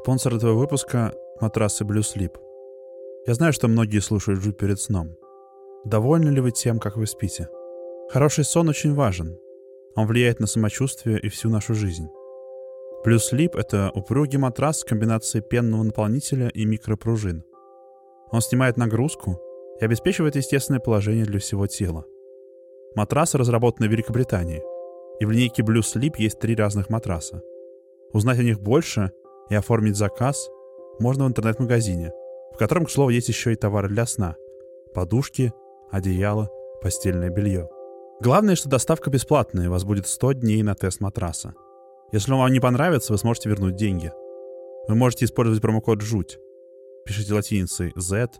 Спонсор этого выпуска — матрасы Blue Sleep. Я знаю, что многие слушают «Жуть» перед сном. Довольны ли вы тем, как вы спите? Хороший сон очень важен. Он влияет на самочувствие и всю нашу жизнь. Blue Sleep — это упругий матрас с комбинацией пенного наполнителя и микропружин. Он снимает нагрузку и обеспечивает естественное положение для всего тела. Матрасы разработаны в Великобритании, и в линейке Blue Sleep есть 3 разных матраса. Узнать о них больше и оформить заказ можно в интернет-магазине, в котором, к слову, есть еще и товары для сна — подушки, одеяло, постельное белье. Главное, что доставка бесплатная, и у вас будет 100 дней на тест матраса. Если он вам не понравится, вы сможете вернуть деньги. Вы можете использовать промокод «Жуть». Пишите латиницей ZHUT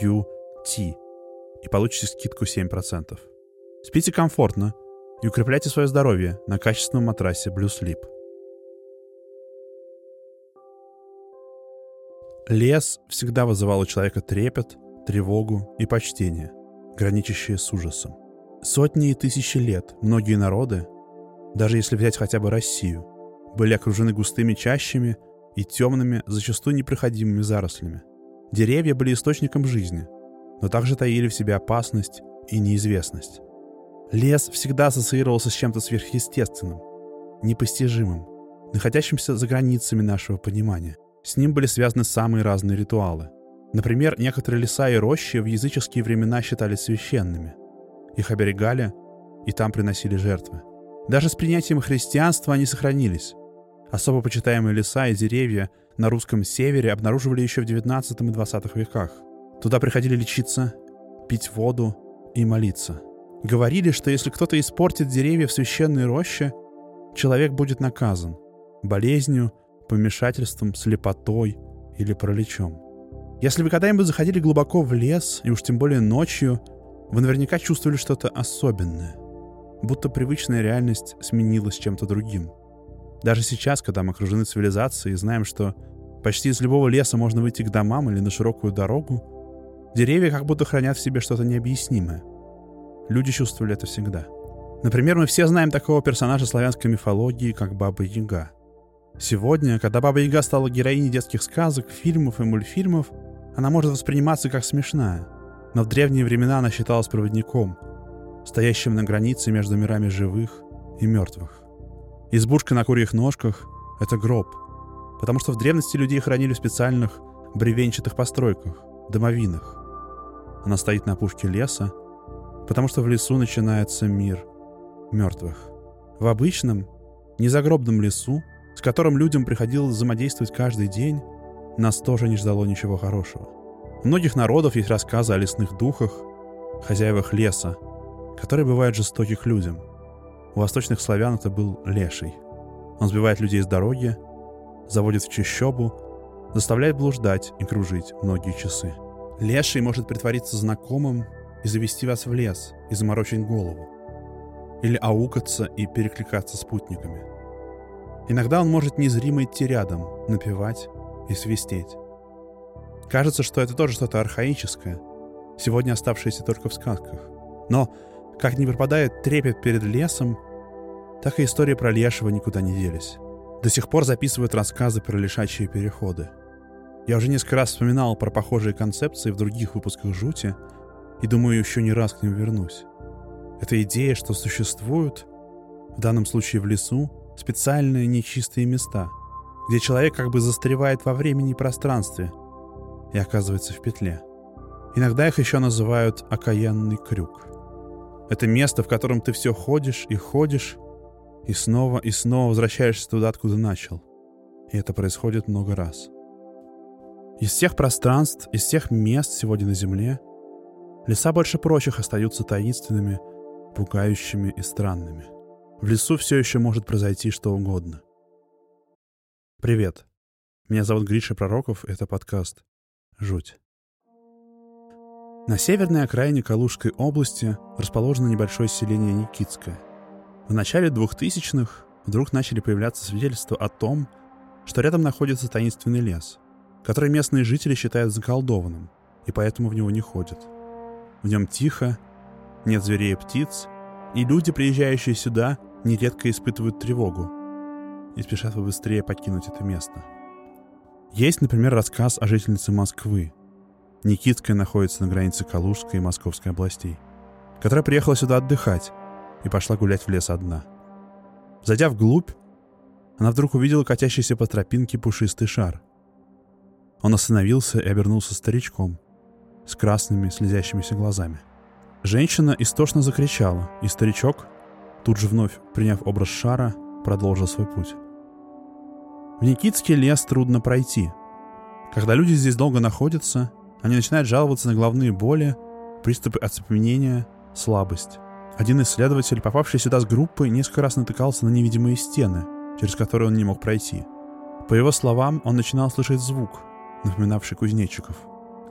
и получите скидку 7%. Спите комфортно и укрепляйте свое здоровье на качественном матрасе Blue Sleep. Лес всегда вызывал у человека трепет, тревогу и почтение, граничащие с ужасом. Сотни и тысячи лет многие народы, даже если взять хотя бы Россию, были окружены густыми чащами и темными, зачастую непроходимыми зарослями. Деревья были источником жизни, но также таили в себе опасность и неизвестность. Лес всегда ассоциировался с чем-то сверхъестественным, непостижимым, находящимся за границами нашего понимания. С ним были связаны самые разные ритуалы. Например, некоторые леса и рощи в языческие времена считались священными. Их оберегали, и там приносили жертвы. Даже с принятием христианства они сохранились. Особо почитаемые леса и деревья на русском севере обнаруживали еще в XIX и XX веках. Туда приходили лечиться, пить воду и молиться. Говорили, что если кто-то испортит деревья в священной роще, человек будет наказан болезнью, помешательством, слепотой или параличом. Если вы когда-нибудь заходили глубоко в лес, и уж тем более ночью, вы наверняка чувствовали что-то особенное, будто привычная реальность сменилась чем-то другим. Даже сейчас, когда мы окружены цивилизацией и знаем, что почти из любого леса можно выйти к домам или на широкую дорогу, деревья как будто хранят в себе что-то необъяснимое. Люди чувствовали это всегда. Например, мы все знаем такого персонажа славянской мифологии, как Баба Яга. Сегодня, когда Баба Яга стала героиней детских сказок, фильмов и мультфильмов, она может восприниматься как смешная. Но в древние времена она считалась проводником, стоящим на границе между мирами живых и мертвых. Избушка на курьих ножках — это гроб, потому что в древности людей хранили в специальных бревенчатых постройках, домовинах. Она стоит на опушке леса, потому что в лесу начинается мир мертвых. В обычном, незагробном лесу, с которым людям приходилось взаимодействовать каждый день, нас тоже не ждало ничего хорошего. У многих народов есть рассказы о лесных духах, хозяевах леса, которые бывают жестоки к людям. У восточных славян это был леший. Он сбивает людей с дороги, заводит в чащобу, заставляет блуждать и кружить многие часы. Леший может притвориться знакомым и завести вас в лес, и заморочить голову. Или аукаться и перекликаться спутниками. Иногда он может незримо идти рядом, напевать и свистеть. Кажется, что это тоже что-то архаическое, сегодня оставшееся только в сказках. Но как не пропадает трепет перед лесом, так и истории про лешего никуда не делись. До сих пор записывают рассказы про лешачьи переходы. Я уже несколько раз вспоминал про похожие концепции в других выпусках «Жути» и думаю, еще не раз к ним вернусь. Эта идея, что существуют, в данном случае в лесу, специальные нечистые места, где человек как бы застревает во времени и пространстве и оказывается в петле. Иногда их еще называют «окаянный крюк». Это место, в котором ты все ходишь и ходишь, и снова возвращаешься туда, откуда начал. И это происходит много раз. Из всех пространств, из всех мест сегодня на Земле, леса больше прочих остаются таинственными, пугающими и странными. В лесу все еще может произойти что угодно. Привет. Меня зовут Гриша Пророков, это подкаст «Жуть». На северной окраине Калужской области расположено небольшое селение Никитское. В начале 2000-х вдруг начали появляться свидетельства о том, что рядом находится таинственный лес, который местные жители считают заколдованным, и поэтому в него не ходят. В нем тихо, нет зверей и птиц, и люди, приезжающие сюда, нередко испытывают тревогу и спешат побыстрее покинуть это место. Есть, например, рассказ о жительнице Москвы. Никитская находится на границе Калужской и Московской областей, которая приехала сюда отдыхать и пошла гулять в лес одна. Зайдя вглубь, она вдруг увидела катящийся по тропинке пушистый шар. Он остановился и обернулся старичком с красными слезящимися глазами. Женщина истошно закричала, и старичок, тут же вновь приняв образ шара, продолжил свой путь. В Никитский лес трудно пройти. Когда люди здесь долго находятся, они начинают жаловаться на головные боли, приступы оцепенения, слабость. Один исследователь, попавший сюда с группой, несколько раз натыкался на невидимые стены, через которые он не мог пройти. По его словам, он начинал слышать звук, напоминавший кузнечиков.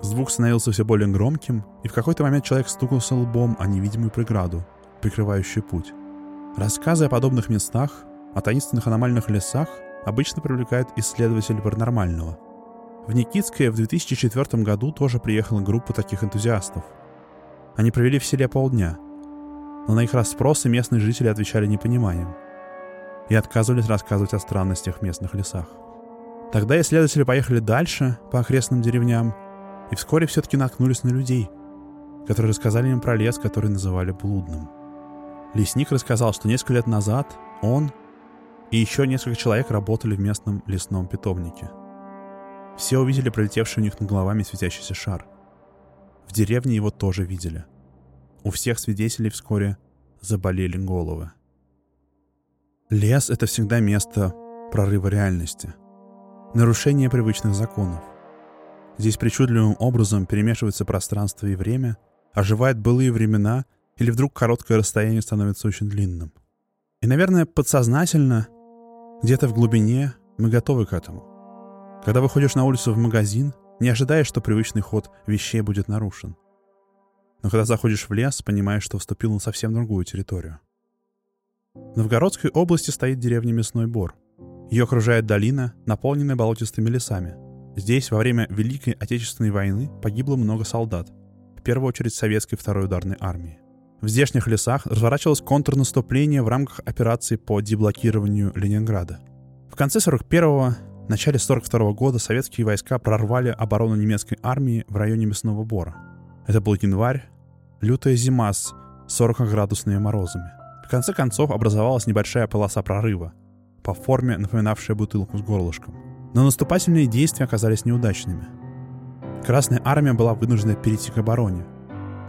Звук становился все более громким, и в какой-то момент человек стукнулся лбом о невидимую преграду, прикрывающую путь. Рассказы о подобных местах, о таинственных аномальных лесах обычно привлекают исследователей паранормального. В Никитское в 2004 году тоже приехала группа таких энтузиастов. Они провели в селе полдня, но на их расспросы местные жители отвечали непониманием и отказывались рассказывать о странностях в местных лесах. Тогда исследователи поехали дальше по окрестным деревням и вскоре все-таки наткнулись на людей, которые рассказали им про лес, который называли блудным. Лесник рассказал, что несколько лет назад он и еще несколько человек работали в местном лесном питомнике. Все увидели пролетевший у них над головами светящийся шар. В деревне его тоже видели. У всех свидетелей вскоре заболели головы. Лес — это всегда место прорыва реальности, нарушения привычных законов. Здесь причудливым образом перемешиваются пространство и время, оживают былые времена, или вдруг короткое расстояние становится очень длинным. И, наверное, подсознательно, где-то в глубине, мы готовы к этому. Когда выходишь на улицу в магазин, не ожидаешь, что привычный ход вещей будет нарушен. Но когда заходишь в лес, понимаешь, что вступил на совсем другую территорию. В Новгородской области стоит деревня Мясной Бор. Ее окружает долина, наполненная болотистыми лесами. Здесь во время Великой Отечественной войны погибло много солдат, в первую очередь советской Второй Ударной Армии. В здешних лесах разворачивалось контрнаступление в рамках операции по деблокированию Ленинграда. В конце 41-го, начале 42-го года советские войска прорвали оборону немецкой армии в районе Мясного Бора. Это был январь, лютая зима с 40-градусными морозами. В конце концов образовалась небольшая полоса прорыва, по форме напоминавшая бутылку с горлышком. Но наступательные действия оказались неудачными. Красная армия была вынуждена перейти к обороне.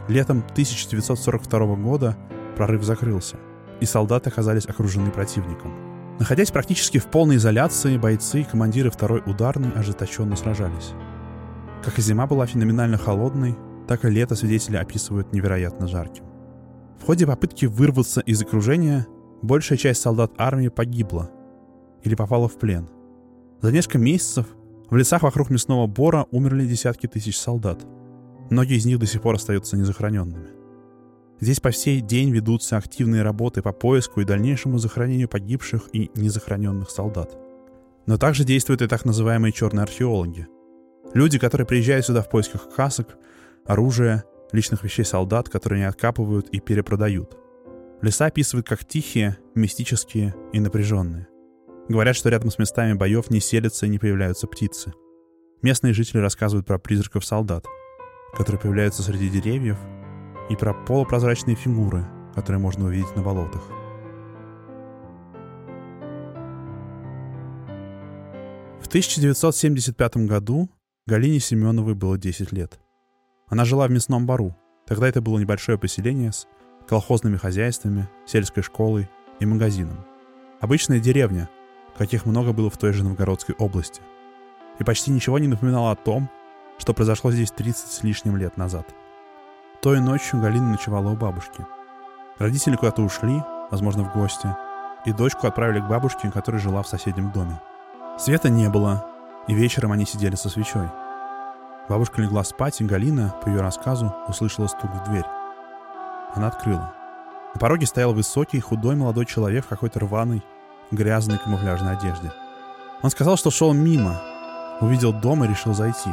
Летом 1942 года прорыв закрылся, и солдаты оказались окружены противником. Находясь практически в полной изоляции, бойцы и командиры Второй ударной ожесточенно сражались. Как и зима была феноменально холодной, так и лето свидетели описывают невероятно жарким. В ходе попытки вырваться из окружения большая часть солдат армии погибла или попала в плен. За несколько месяцев в лесах вокруг Мясного Бора умерли десятки тысяч солдат. Многие из них до сих пор остаются незахороненными. Здесь по сей день ведутся активные работы по поиску и дальнейшему захоронению погибших и незахороненных солдат. Но также действуют и так называемые черные археологи. Люди, которые приезжают сюда в поисках касок, оружие, личных вещей солдат, которые они откапывают и перепродают. Леса описывают как тихие, мистические и напряженные. Говорят, что рядом с местами боев не селятся и не появляются птицы. Местные жители рассказывают про призраков солдат, которые появляются среди деревьев, и про полупрозрачные фигуры, которые можно увидеть на болотах. В 1975 году Галине Семеновой было 10 лет. Она жила в Мясном Бору. Тогда это было небольшое поселение с колхозными хозяйствами, сельской школой и магазином. Обычная деревня, каких много было в той же Новгородской области. И почти ничего не напоминало о том, что произошло здесь 30 с лишним лет назад. Той ночью Галина ночевала у бабушки. Родители куда-то ушли, возможно, в гости, и дочку отправили к бабушке, которая жила в соседнем доме. Света не было, и вечером они сидели со свечой. Бабушка легла спать, и Галина, по ее рассказу, услышала стук в дверь. Она открыла. На пороге стоял высокий, худой молодой человек в какой-то рваной, грязной камуфляжной одежде. Он сказал, что шел мимо, увидел дом и решил зайти.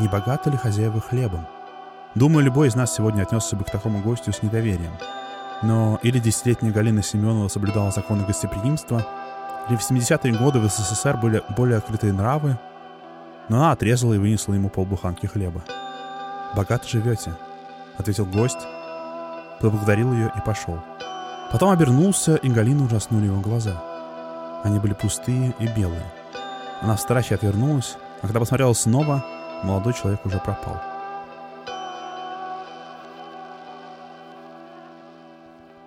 Не богаты ли хозяева хлебом? Думаю, любой из нас сегодня отнесся бы к такому гостю с недоверием. Но или 10-летняя Галина Семенова соблюдала законы гостеприимства, или в 70-е годы в СССР были более открытые нравы, но она отрезала и вынесла ему полбуханки хлеба. «Богато живете», — ответил гость, поблагодарил ее и пошел. Потом обернулся, и Галину ужаснули его глаза. Они были пустые и белые. Она в страхе отвернулась, а когда посмотрела снова, молодой человек уже пропал.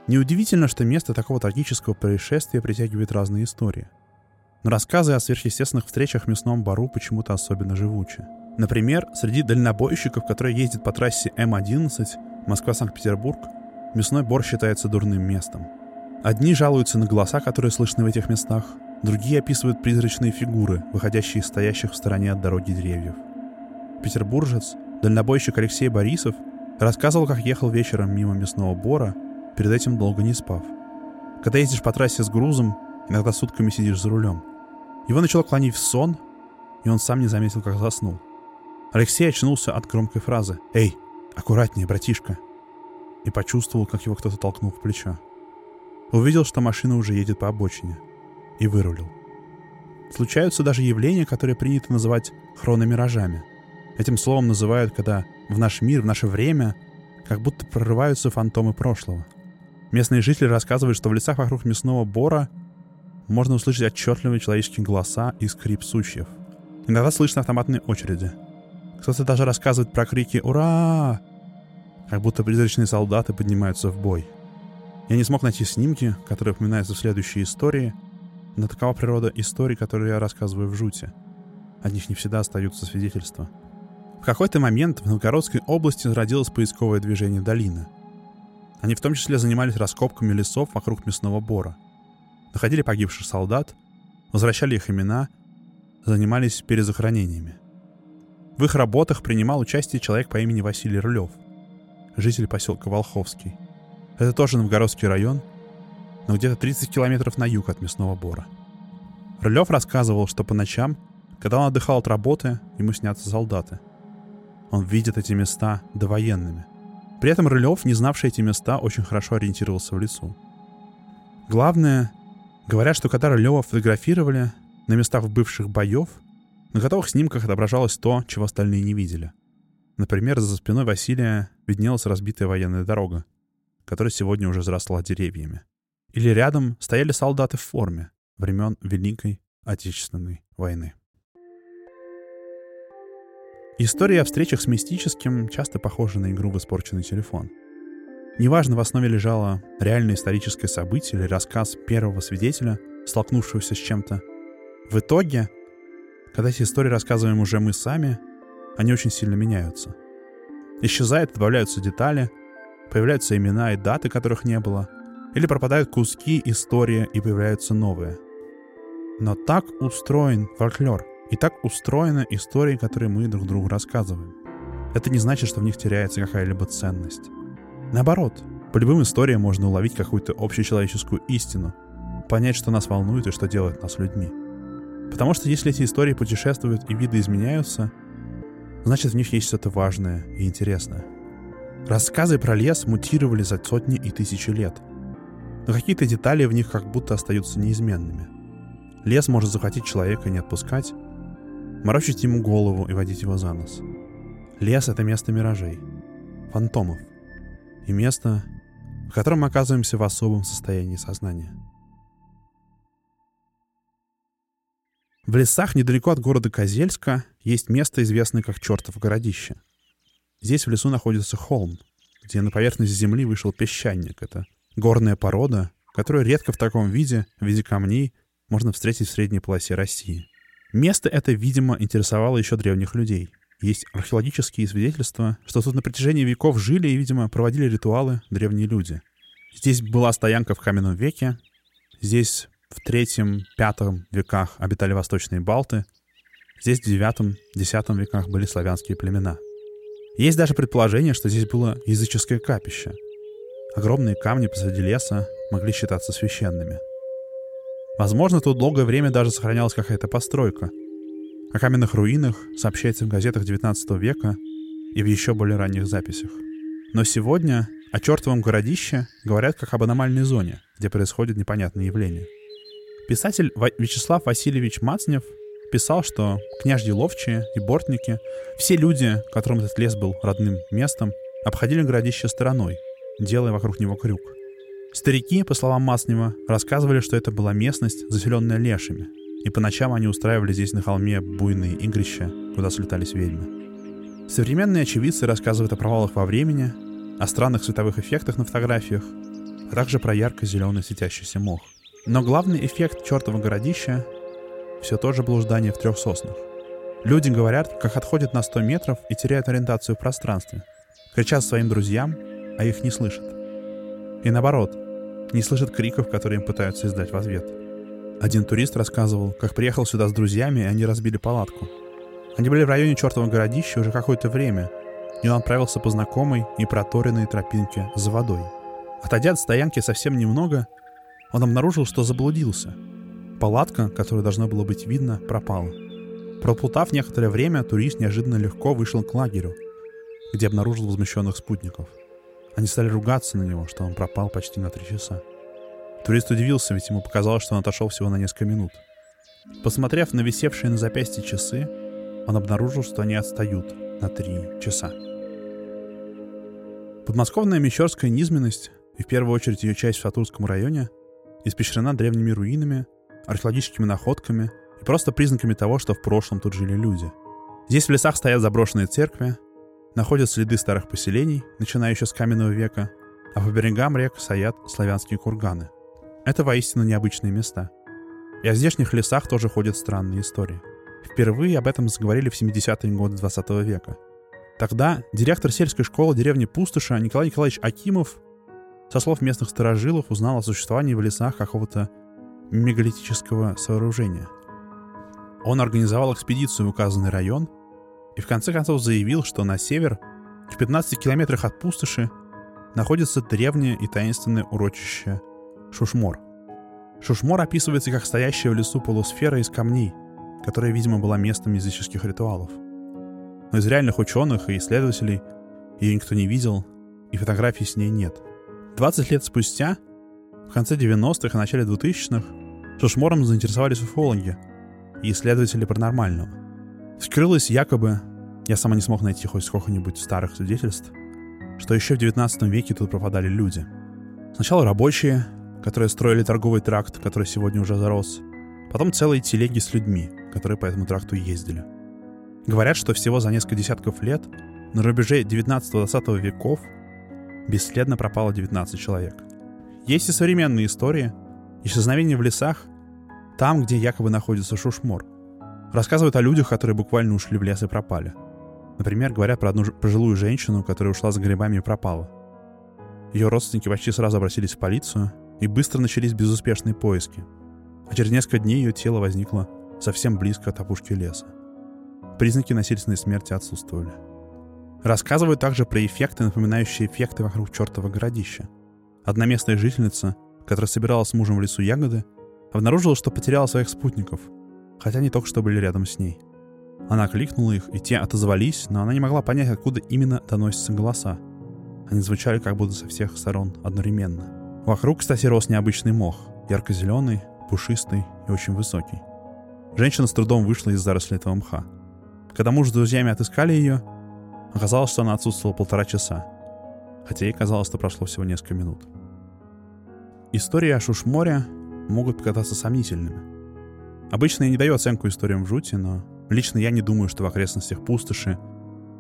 Неудивительно, что место такого трагического происшествия притягивает разные истории. Но рассказы о сверхъестественных встречах в Мясном Бору почему-то особенно живучи. Например, среди дальнобойщиков, которые ездят по трассе М-11 Москва-Санкт-Петербург, Мясной Бор считается дурным местом. Одни жалуются на голоса, которые слышны в этих местах, другие описывают призрачные фигуры, выходящие из стоящих в стороне от дороги деревьев. Петербуржец, дальнобойщик Алексей Борисов, рассказывал, как ехал вечером мимо Мясного Бора, перед этим долго не спав. Когда ездишь по трассе с грузом, иногда сутками сидишь за рулем. Его начало клонить в сон, и он сам не заметил, как заснул. Алексей очнулся от громкой фразы «Эй, аккуратнее, братишка!» и почувствовал, как его кто-то толкнул в плечо. Увидел, что машина уже едет по обочине, и вырулил. Случаются даже явления, которые принято называть хрономиражами. Этим словом называют, когда в наш мир, в наше время, как будто прорываются фантомы прошлого. Местные жители рассказывают, что в лесах вокруг Мясного Бора можно услышать отчетливые человеческие голоса и скрип сучьев. Иногда слышны автоматные очереди. Кто-то даже рассказывает про крики «Ура!», как будто призрачные солдаты поднимаются в бой. Я не смог найти снимки, которые упоминаются в следующей истории, но такова природа историй, которые я рассказываю в «Жуте». От них не всегда остаются свидетельства. В какой-то момент в Новгородской области зародилось поисковое движение «Долина». Они в том числе занимались раскопками лесов вокруг Мясного Бора. Находили погибших солдат, возвращали их имена, занимались перезахоронениями. В их работах принимал участие человек по имени Василий Рылёв, житель поселка Волховский. Это тоже Новгородский район, но где-то 30 километров на юг от Мясного Бора. Рылёв рассказывал, что по ночам, когда он отдыхал от работы, ему снятся солдаты. Он видит эти места довоенными. При этом Рылёв, не знавший эти места, очень хорошо ориентировался в лесу. Главное, говорят, что когда Рылёва фотографировали на местах бывших боев, на готовых снимках отображалось то, чего остальные не видели. Например, за спиной Василия виднелась разбитая военная дорога, которая сегодня уже заросла деревьями. Или рядом стояли солдаты в форме времен Великой Отечественной войны. Истории о встречах с мистическим часто похожи на игру в испорченный телефон. Неважно, в основе лежало реальное историческое событие или рассказ первого свидетеля, столкнувшегося с чем-то. В итоге, когда эти истории рассказываем уже мы сами, они очень сильно меняются. Исчезают, добавляются детали, появляются имена и даты, которых не было, или пропадают куски истории и появляются новые. Но так устроен фольклор, и так устроены истории, которые мы друг другу рассказываем. Это не значит, что в них теряется какая-либо ценность. Наоборот, по любым историям можно уловить какую-то общечеловеческую истину, понять, что нас волнует и что делает нас людьми. Потому что если эти истории путешествуют и видоизменяются, значит в них есть что-то важное и интересное. Рассказы про лес мутировали за сотни и тысячи лет, но какие-то детали в них как будто остаются неизменными. Лес может захватить человека и не отпускать, морочить ему голову и водить его за нос. Лес — это место миражей, фантомов, и место, в котором мы оказываемся в особом состоянии сознания. В лесах недалеко от города Козельска есть место, известное как Чёртов городище. Здесь в лесу находится холм, где на поверхность земли вышел песчаник. Это горная порода, которую редко в таком виде, в виде камней, можно встретить в средней полосе России. Место это, видимо, интересовало еще древних людей. Есть археологические свидетельства, что тут на протяжении веков жили и, видимо, проводили ритуалы древние люди. Здесь была стоянка в каменном веке, здесь в III-V веках обитали восточные балты, здесь в IX-X веках были славянские племена. Есть даже предположение, что здесь было языческое капище. Огромные камни посреди леса могли считаться священными. Возможно, тут долгое время даже сохранялась какая-то постройка. О каменных руинах сообщается в газетах XIX века и в еще более ранних записях. Но сегодня о Чёртовом городище говорят как об аномальной зоне, где происходят непонятные явления. Писатель Вячеслав Васильевич Мацнев писал, что княжьи ловчие и бортники, все люди, которым этот лес был родным местом, обходили городище стороной, делая вокруг него крюк. Старики, по словам Мацнева, рассказывали, что это была местность, заселенная лешами, и по ночам они устраивали здесь на холме буйные игрища, куда слетались ведьмы. Современные очевидцы рассказывают о провалах во времени, о странных световых эффектах на фотографиях, а также про ярко-зеленый светящийся мох. Но главный эффект чертова городища — все то же блуждание в трех соснах. Люди говорят, как отходят на 100 метров и теряют ориентацию в пространстве, кричат своим друзьям, а их не слышат. И наоборот, не слышат криков, которые им пытаются издать в ответ. Один турист рассказывал, как приехал сюда с друзьями, и они разбили палатку. Они были в районе чертова городища уже какое-то время, и он отправился по знакомой и проторенной тропинке за водой. Отойдя от стоянки совсем немного, он обнаружил, что заблудился. Палатка, которую должно было быть видно, пропала. Проплутав некоторое время, турист неожиданно легко вышел к лагерю, где обнаружил возмущенных спутников. Они стали ругаться на него, что он пропал почти на 3 часа. Турист удивился, ведь ему показалось, что он отошел всего на несколько минут. Посмотрев на висевшие на запястье часы, он обнаружил, что они отстают на 3 часа. Подмосковная Мещерская низменность, и в первую очередь ее часть в Сатурском районе, испещрена древними руинами, археологическими находками и просто признаками того, что в прошлом тут жили люди. Здесь в лесах стоят заброшенные церкви, находят следы старых поселений, начиная еще с каменного века, а по берегам рек стоят славянские курганы. Это воистину необычные места. И о здешних лесах тоже ходят странные истории. Впервые об этом заговорили в 70-е годы 20 века. Тогда директор сельской школы деревни Пустоша Николай Николаевич Акимов со слов местных старожилов узнал о существовании в лесах какого-то мегалитического сооружения. Он организовал экспедицию в указанный район и в конце концов заявил, что на север, в 15 километрах от Пустоши, находится древнее и таинственное урочище Шушмор. Шушмор описывается как стоящая в лесу полусфера из камней, которая, видимо, была местом языческих ритуалов. Но из реальных ученых и исследователей ее никто не видел, и фотографий с ней нет. 20 лет спустя, в конце 90-х и начале 2000-х, Шушмором заинтересовались уфологи и исследователи паранормального. Вскрылось якобы, я сама не смог найти хоть сколько-нибудь старых свидетельств, что еще в 19 веке тут пропадали люди. Сначала рабочие, которые строили торговый тракт, который сегодня уже зарос, потом целые телеги с людьми, которые по этому тракту ездили. Говорят, что всего за несколько десятков лет на рубеже 19-20 веков бесследно пропало 19 человек. Есть и современные истории исчезновения в лесах, там, где якобы находится Шушмор. Рассказывают о людях, которые буквально ушли в лес и пропали. Например, говорят про одну пожилую женщину, которая ушла за грибами и пропала. Ее родственники почти сразу обратились в полицию, и быстро начались безуспешные поиски. А через несколько дней ее тело возникло совсем близко от опушки леса. Признаки насильственной смерти отсутствовали. Рассказывают также про эффекты, напоминающие эффекты вокруг чертова городища. Одна местная жительница, которая собирала с мужем в лесу ягоды, обнаружила, что потеряла своих спутников, хотя они только что были рядом с ней. Она окликнула их, и те отозвались, но она не могла понять, откуда именно доносятся голоса. Они звучали как будто со всех сторон одновременно. Вокруг, кстати, рос необычный мох, ярко-зеленый, пушистый и очень высокий. Женщина с трудом вышла из заросли этого мха. Когда муж с друзьями отыскали ее, оказалось, что она отсутствовала 1,5 часа, хотя ей казалось, что прошло всего несколько минут. Истории о Шушморе могут показаться сомнительными. Обычно я не даю оценку историям в жути, но лично я не думаю, что в окрестностях Пустоши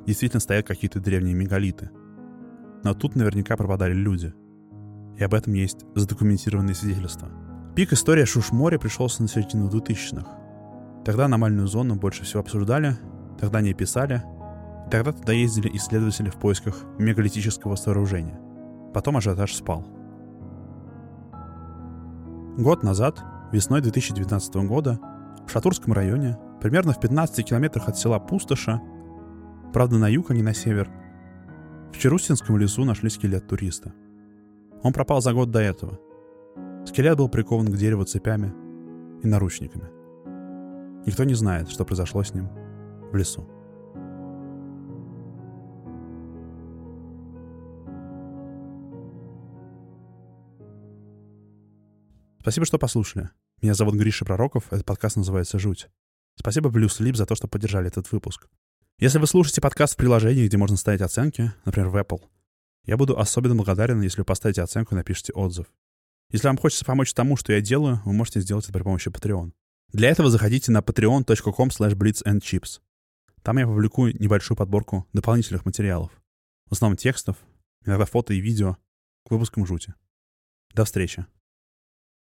действительно стоят какие-то древние мегалиты. Но тут наверняка пропадали люди. И об этом есть задокументированные свидетельства. Пик истории о Шушморе пришелся на середину 2000-х. Тогда аномальную зону больше всего обсуждали, тогда не писали, тогда туда ездили исследователи в поисках мегалитического сооружения. Потом ажиотаж спал. Год назад, весной 2019 года, в Шатурском районе, примерно в 15 километрах от села Пустоша, правда на юг, а не на север, в Черустинском лесу нашли скелет туриста. Он пропал за год до этого. Скелет был прикован к дереву цепями и наручниками. Никто не знает, что произошло с ним в лесу. Спасибо, что послушали. Меня зовут Гриша Пророков, этот подкаст называется «Жуть». Спасибо Blue Sleep за то, что поддержали этот выпуск. Если вы слушаете подкаст в приложении, где можно ставить оценки, например, в Apple, я буду особенно благодарен, если вы поставите оценку и напишите отзыв. Если вам хочется помочь тому, что я делаю, вы можете сделать это при помощи Patreon. Для этого заходите на patreon.com/blitzandchips. Там я публикую небольшую подборку дополнительных материалов. В основном текстов, иногда фото и видео к выпускам «Жути». До встречи.